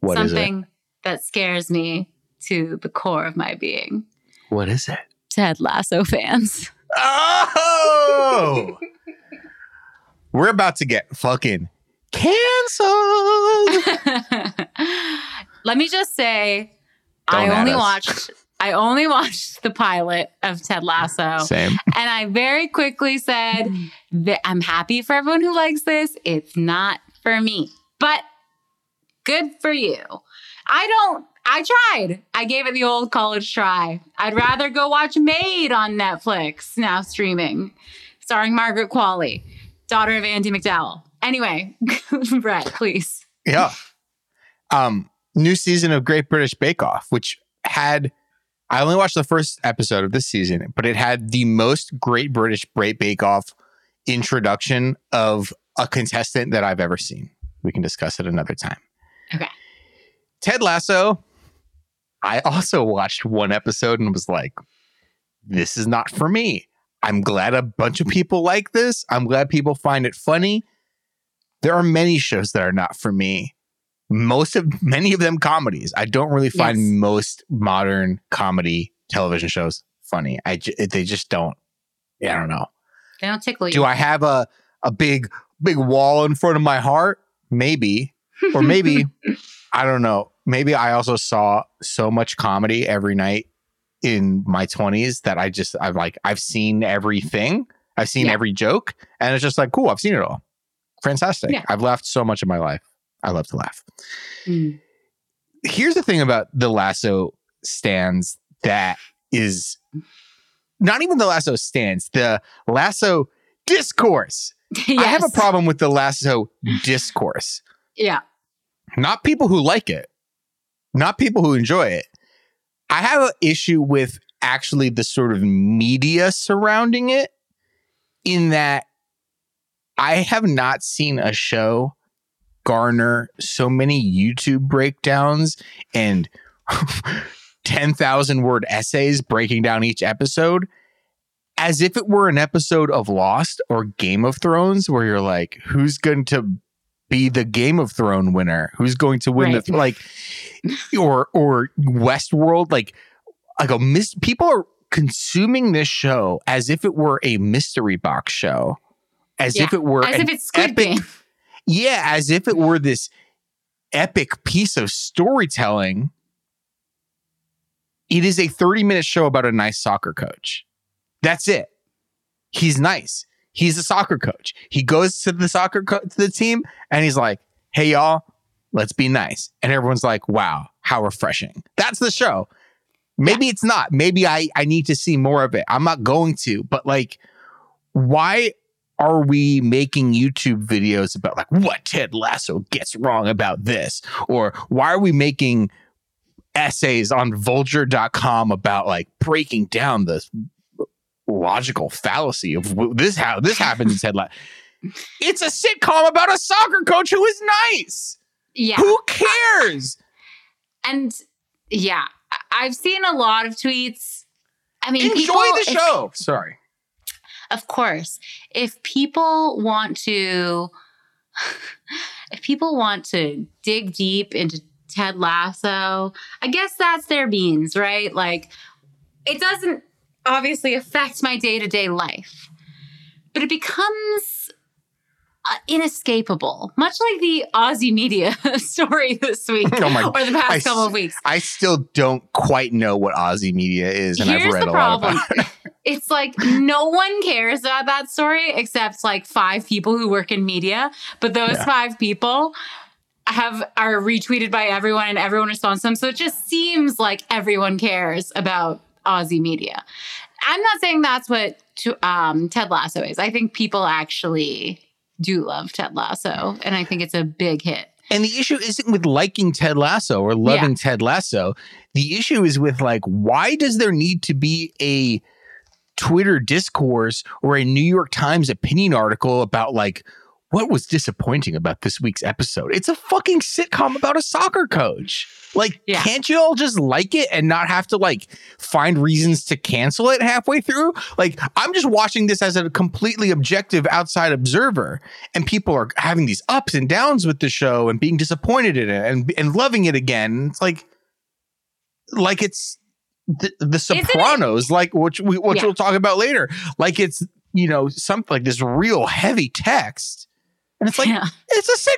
What is it? Something that scares me to the core of my being. What is it? Ted Lasso fans. Oh! We're about to get fucking canceled. Let me just say, I only watched the pilot of Ted Lasso. Same. And I very quickly said that I'm happy for everyone who likes this. It's not for me. But good for you. I tried. I gave it the old college try. I'd rather go watch Maid on Netflix, now streaming, starring Margaret Qualley, daughter of Andy McDowell. Anyway, Brett, please. Yeah. New season of Great British Bake Off, which had, I only watched the first episode of this season, but it had the most Great British Bake Off introduction of a contestant that I've ever seen. We can discuss it another time. Okay. Ted Lasso. I also watched one episode and was like, this is not for me. I'm glad a bunch of people like this. I'm glad people find it funny. There are many shows that are not for me. Many of them comedies. I don't really find most modern comedy television shows funny. They just don't. I don't know. They don't tickle you. Do I have a big wall in front of my heart? Maybe. Or maybe, I don't know. Maybe I also saw so much comedy every night in my 20s that I've seen everything. I've seen every joke. And it's just like, cool, I've seen it all. Fantastic. Yeah. I've laughed so much in my life. I love to laugh. Mm. Here's the thing about the Lasso stands that is not even the Lasso stands, the Lasso discourse. Yes. I have a problem with the Lasso discourse. Yeah. Not people who like it. Not people who enjoy it. I have an issue with actually the sort of media surrounding it, in that I have not seen a show garner so many YouTube breakdowns and 10,000 word essays breaking down each episode as if it were an episode of Lost or Game of Thrones, where you're like, who's going to be the Game of Thrones winner? Who's going to win the or Westworld? People are consuming this show as if it were a mystery box show, if it's Squid Game. Yeah, as if it were this epic piece of storytelling. It is a 30-minute show about a nice soccer coach. That's it. He's nice. He's a soccer coach. He goes to the team and he's like, hey, y'all, let's be nice. And everyone's like, wow, how refreshing. That's the show. Maybe it's not. Maybe I need to see more of it. I'm not going to. But like, why are we making YouTube videos about like what Ted Lasso gets wrong about this? Or why are we making essays on vulture.com about like breaking down this logical fallacy of this happens in Ted Lasso? It's a sitcom about a soccer coach who is nice. Yeah. Who cares? And yeah, I've seen a lot of tweets. I mean, enjoy the show. Sorry. Of course. If people want to dig deep into Ted Lasso, I guess that's their beans, right? Like, it doesn't obviously affect my day-to-day life, but it becomes inescapable, much like the Aussie media story this week or the past couple of weeks. I still don't quite know what Aussie media is, and I've read a lot about it. It's like no one cares about that story except like five people who work in media. But those five people are retweeted by everyone and everyone responds to them. So it just seems like everyone cares about Aussie media. I'm not saying that's what Ted Lasso is. I think people actually do love Ted Lasso, and I think it's a big hit. And the issue isn't with liking Ted Lasso or loving Ted Lasso. The issue is with, like, why does there need to be a Twitter discourse or a New York Times opinion article about, like, what was disappointing about this week's episode? It's a fucking sitcom about a soccer coach. Like, can't you all just like it and not have to, like, find reasons to cancel it halfway through? Like, I'm just watching this as a completely objective outside observer, and people are having these ups and downs with the show and being disappointed in it and loving it again. It's like it's the Sopranos, like, which we'll talk about later. Like, it's, you know, something like this real heavy text. And it's like, it's a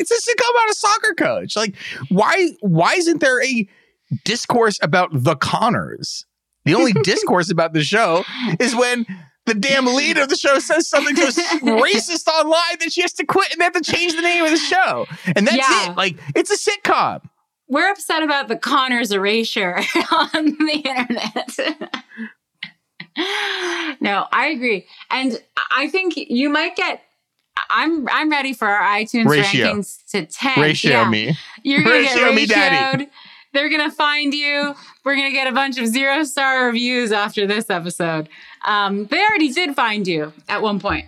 sitcom about a soccer coach. Like, why isn't there a discourse about The Conners? The only discourse about the show is when the damn lead of the show says something to a racist online that she has to quit and they have to change the name of the show. And that's it. Like, it's a sitcom. We're upset about The Conners erasure on the internet. No, I agree. And I think you might get... I'm ready for our iTunes rankings to 10. Ratio me. You're going to get ratioed. Me, Daddy. They're going to find you. We're going to get a bunch of 0-star reviews after this episode. They already did find you at one point.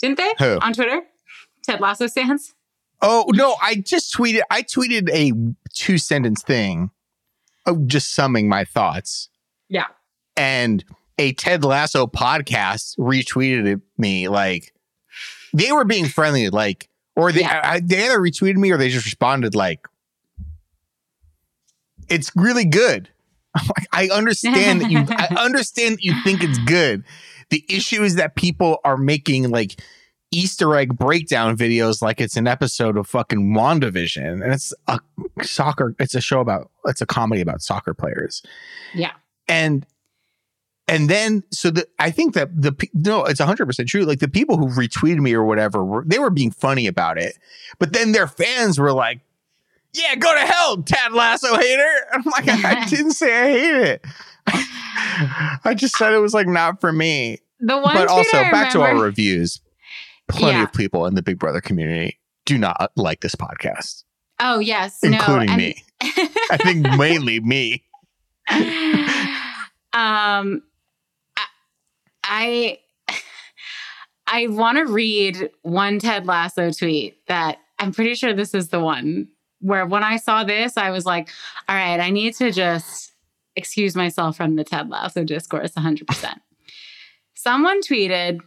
Didn't they? Who? On Twitter? Ted Lasso stands? Oh, no. I tweeted a 2-sentence thing of just summing my thoughts. Yeah. And a Ted Lasso podcast retweeted me like, they were being friendly, like, or they either retweeted me or they just responded like, it's really good. I'm like, I understand that you think it's good. The issue is that people are making like Easter egg breakdown videos like it's an episode of fucking WandaVision. And it's a comedy about soccer players. Yeah. And then, I think that it's 100% true. Like, the people who retweeted me or whatever, they were being funny about it. But then their fans were like, yeah, go to hell, Ted Lasso hater. And I'm like, I didn't say I hate it. I just said it was, like, not for me. But also, back to our reviews. Plenty of people in the Big Brother community do not like this podcast. Oh, yes. Including me. I think mainly me. I want to read one Ted Lasso tweet that I'm pretty sure this is the one where when I saw this, I was like, all right, I need to just excuse myself from the Ted Lasso discourse 100%. Someone tweeted,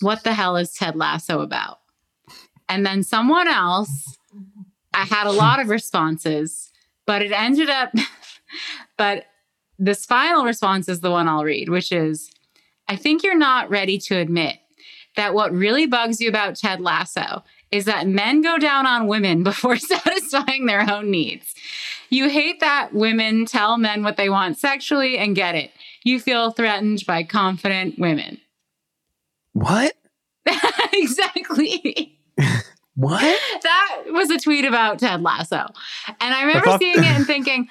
what the hell is Ted Lasso about? And then someone else, I had a lot of responses, but it ended up, but this final response is the one I'll read, which is, I think you're not ready to admit that what really bugs you about Ted Lasso is that men go down on women before satisfying their own needs. You hate that women tell men what they want sexually and get it. You feel threatened by confident women. What? Exactly. What? That was a tweet about Ted Lasso. And I remember seeing it and thinking,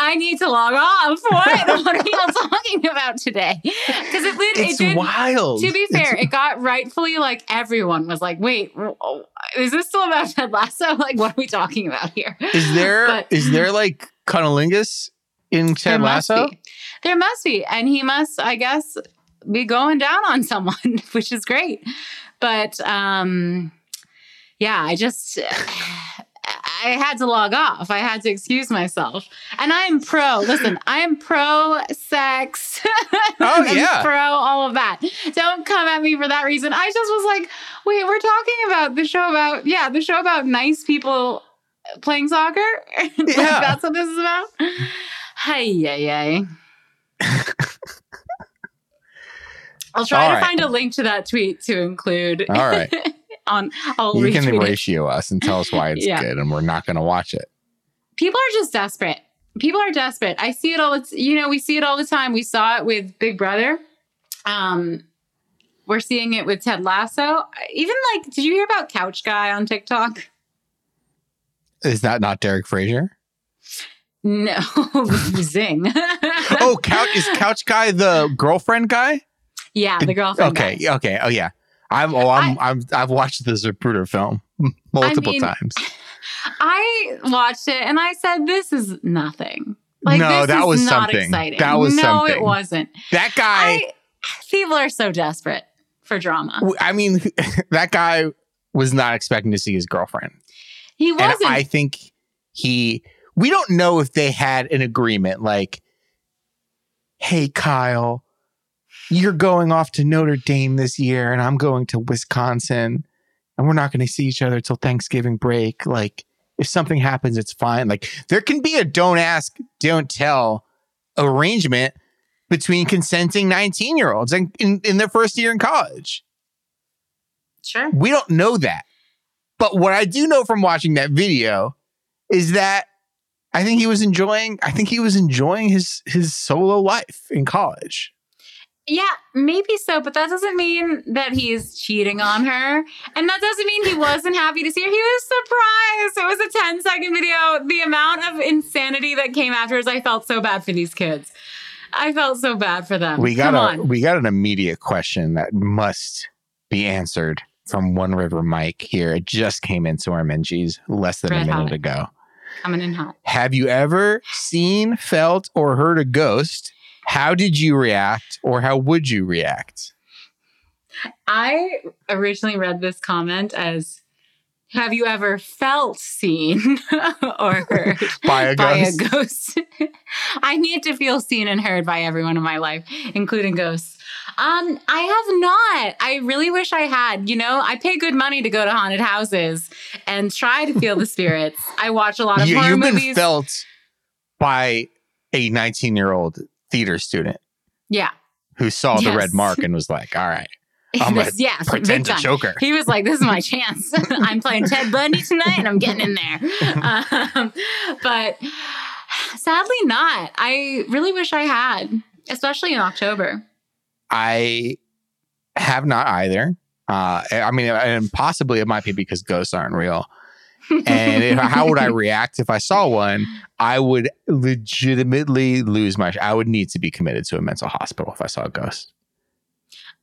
I need to log off. What are y'all talking about today? Because it did, wild. To be fair, it got rightfully like everyone was like, wait, is this still about Ted Lasso? Like, what are we talking about here? Is there like cunnilingus in Ted Lasso? There must be. And he must, I guess, be going down on someone, which is great. But I had to log off. I had to excuse myself. And I'm pro. Listen, I'm pro sex. Oh, yeah. Pro all of that. Don't come at me for that reason. I just was like, wait, we're talking about the show about nice people playing soccer? Yeah. Like, that's what this is about? Hi. I'll try to find a link to that tweet to include. All right. You can ratio us and tell us why it's good, and we're not going to watch it. People are just desperate. people are desperate. I see it all. We see it all the time. We saw it with Big Brother. We're seeing it with Ted Lasso. Even did you hear about Couch Guy on TikTok? Is that not Derek Frazier? No. Zing. Oh, is Couch Guy the girlfriend guy? Yeah, the girlfriend guy. Okay. Oh, yeah. I've watched this Zapruder film multiple times. I watched it and I said, this is nothing. Exciting. That was something. No, it wasn't. That guy. People are so desperate for drama. I mean, that guy was not expecting to see his girlfriend. He wasn't. And I think we don't know if they had an agreement like, hey, Kyle, you're going off to Notre Dame this year and I'm going to Wisconsin and we're not going to see each other till Thanksgiving break. If something happens, it's fine. There can be a don't ask, don't tell arrangement between consenting 19-year-olds in their first year in college. Sure. We don't know that. But what I do know from watching that video is that I think he was enjoying his solo life in college. Yeah, maybe so, but that doesn't mean that he's cheating on her. And that doesn't mean he wasn't happy to see her. He was surprised. It was a 10-second video. The amount of insanity that came afterwards, I felt so bad for these kids. I felt so bad for them. We got an immediate question that must be answered from One River Mike here. It just came into our Menchies less than a minute ago. Coming in hot. Have you ever seen, felt, or heard a ghost? How did you react, or how would you react? I originally read this comment as, have you ever felt seen or heard by a ghost? I need to feel seen and heard by everyone in my life, including ghosts. I have not. I really wish I had. I pay good money to go to haunted houses and try to feel the spirits. I watch a lot of horror movies. You've been felt by a 19-year-old theater student. Yeah. Who saw the red mark and was like, all right. I'm going to pretend to choke her. He was like, this is my chance. I'm playing Ted Bundy tonight and I'm getting in there. But sadly not. I really wish I had, especially in October. I have not either. And possibly it might be because ghosts aren't real. And how would I react if I saw one? I would legitimately lose my... I would need to be committed to a mental hospital if I saw a ghost.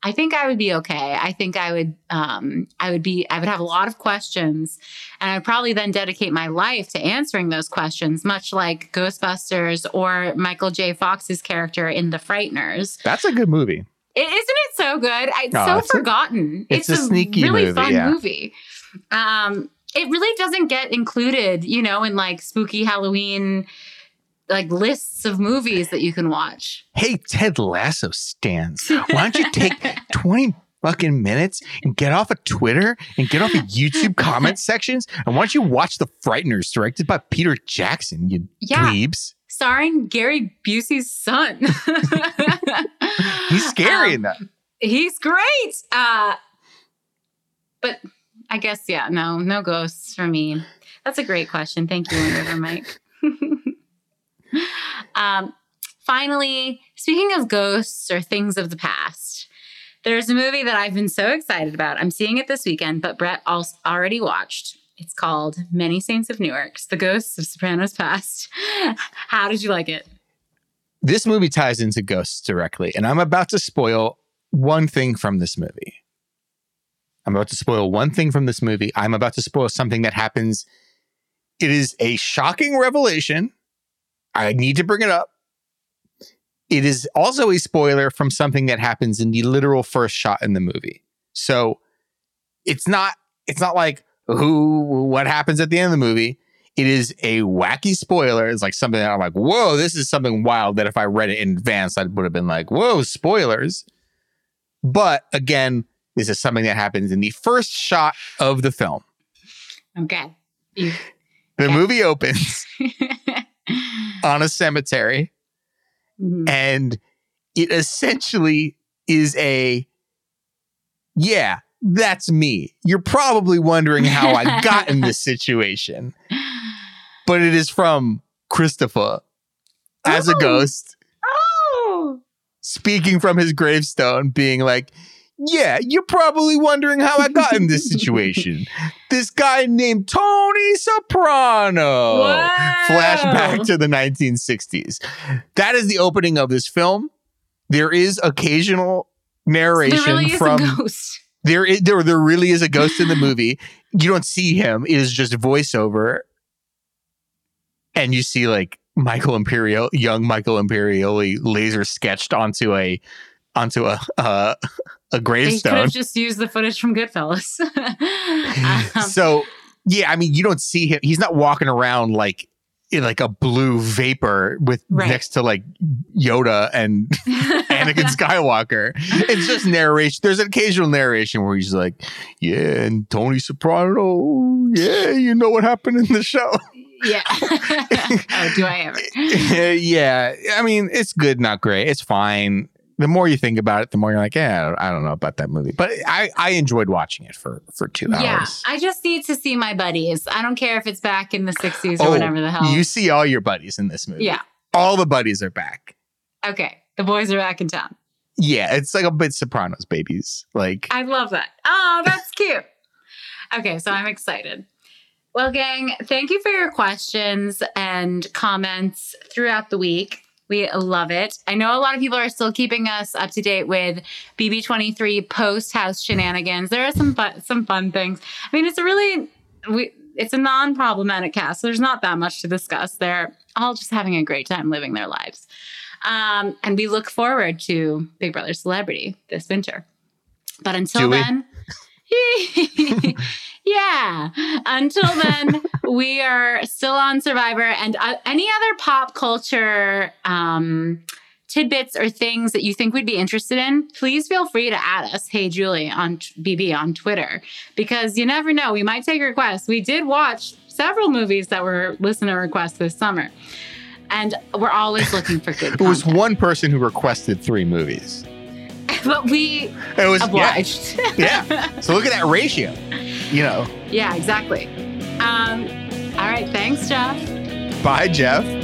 I think I would be okay. I think I would I would have a lot of questions, and I'd probably then dedicate my life to answering those questions, much like Ghostbusters or Michael J. Fox's character in The Frighteners. That's a good movie. Isn't it so good? It's forgotten. It's a sneaky really movie, fun movie. It really doesn't get included, in spooky Halloween lists of movies that you can watch. Hey, Ted Lasso stands. Why don't you take 20 fucking minutes and get off of Twitter and get off of YouTube comment sections? And why don't you watch The Frighteners, directed by Peter Jackson, you plebes? Starring Gary Busey's son. He's scary in that. He's great. But I guess, no ghosts for me. That's a great question. Thank you, River Mike. Finally, speaking of ghosts or things of the past, there's a movie that I've been so excited about. I'm seeing it this weekend, but Brett already watched. It's called Many Saints of Newark, The Ghosts of Sopranos Past. How did you like it? This movie ties into ghosts directly, and I'm about to spoil one thing from this movie. I'm about to spoil something that happens. It is a shocking revelation. I need to bring it up. It is also a spoiler from something that happens in the literal first shot in the movie. So it's not like what happens at the end of the movie. It is a wacky spoiler. It's like something that I'm like, whoa, this is something wild that if I read it in advance, I would have been like, whoa, spoilers. But again, this is something that happens in the first shot of the film. Okay. The movie opens. On a cemetery. Mm-hmm. And it essentially is that's me. You're probably wondering how I got in this situation. But it is from Christopher as a ghost. Oh. Speaking from his gravestone, being like, yeah, you're probably wondering how I got in this situation. This guy named Tony Soprano. Wow. Flashback to the 1960s. That is the opening of this film. There is occasional narration there really is a ghost in the movie. You don't see him. It is just voiceover. And you see like young Michael Imperioli laser sketched onto a gravestone. They could have just used the footage from Goodfellas. So, yeah, I mean, you don't see him. He's not walking around like in like a blue vapor with next to like Yoda and Anakin Skywalker. It's just narration. There's an occasional narration where he's like, yeah, and Tony Soprano, yeah, you know what happened in the show. Yeah. Oh, do I ever? Yeah. I mean, it's good, not great. It's fine. The more you think about it, the more you're like, yeah, I don't know about that movie. But I enjoyed watching it for 2 hours. Yeah, I just need to see my buddies. I don't care if it's back in the 60s or whatever the hell. You see all your buddies in this movie. Yeah. All the buddies are back. Okay. The boys are back in town. Yeah. It's like a bit Sopranos babies. Like, I love that. Oh, that's cute. Okay. So I'm excited. Well, gang, thank you for your questions and comments throughout the week. We love it. I know a lot of people are still keeping us up to date with BB23 post-house shenanigans. There are some fun things. I mean, it's a non-problematic cast. So there's not that much to discuss. They're all just having a great time living their lives. And we look forward to Big Brother Celebrity this winter. But until then... Yeah. Until then, we are still on Survivor. And any other pop culture tidbits or things that you think we'd be interested in, please feel free to add us, Hey Julie, on BB on Twitter. Because you never know, we might take requests. We did watch several movies that were listener requests this summer. And we're always looking for good content. It was one person who requested 3 movies. But it was obliged. Yeah. So look at that ratio, you know. Yeah, exactly. All right. Thanks, Jeff. Bye, Jeff.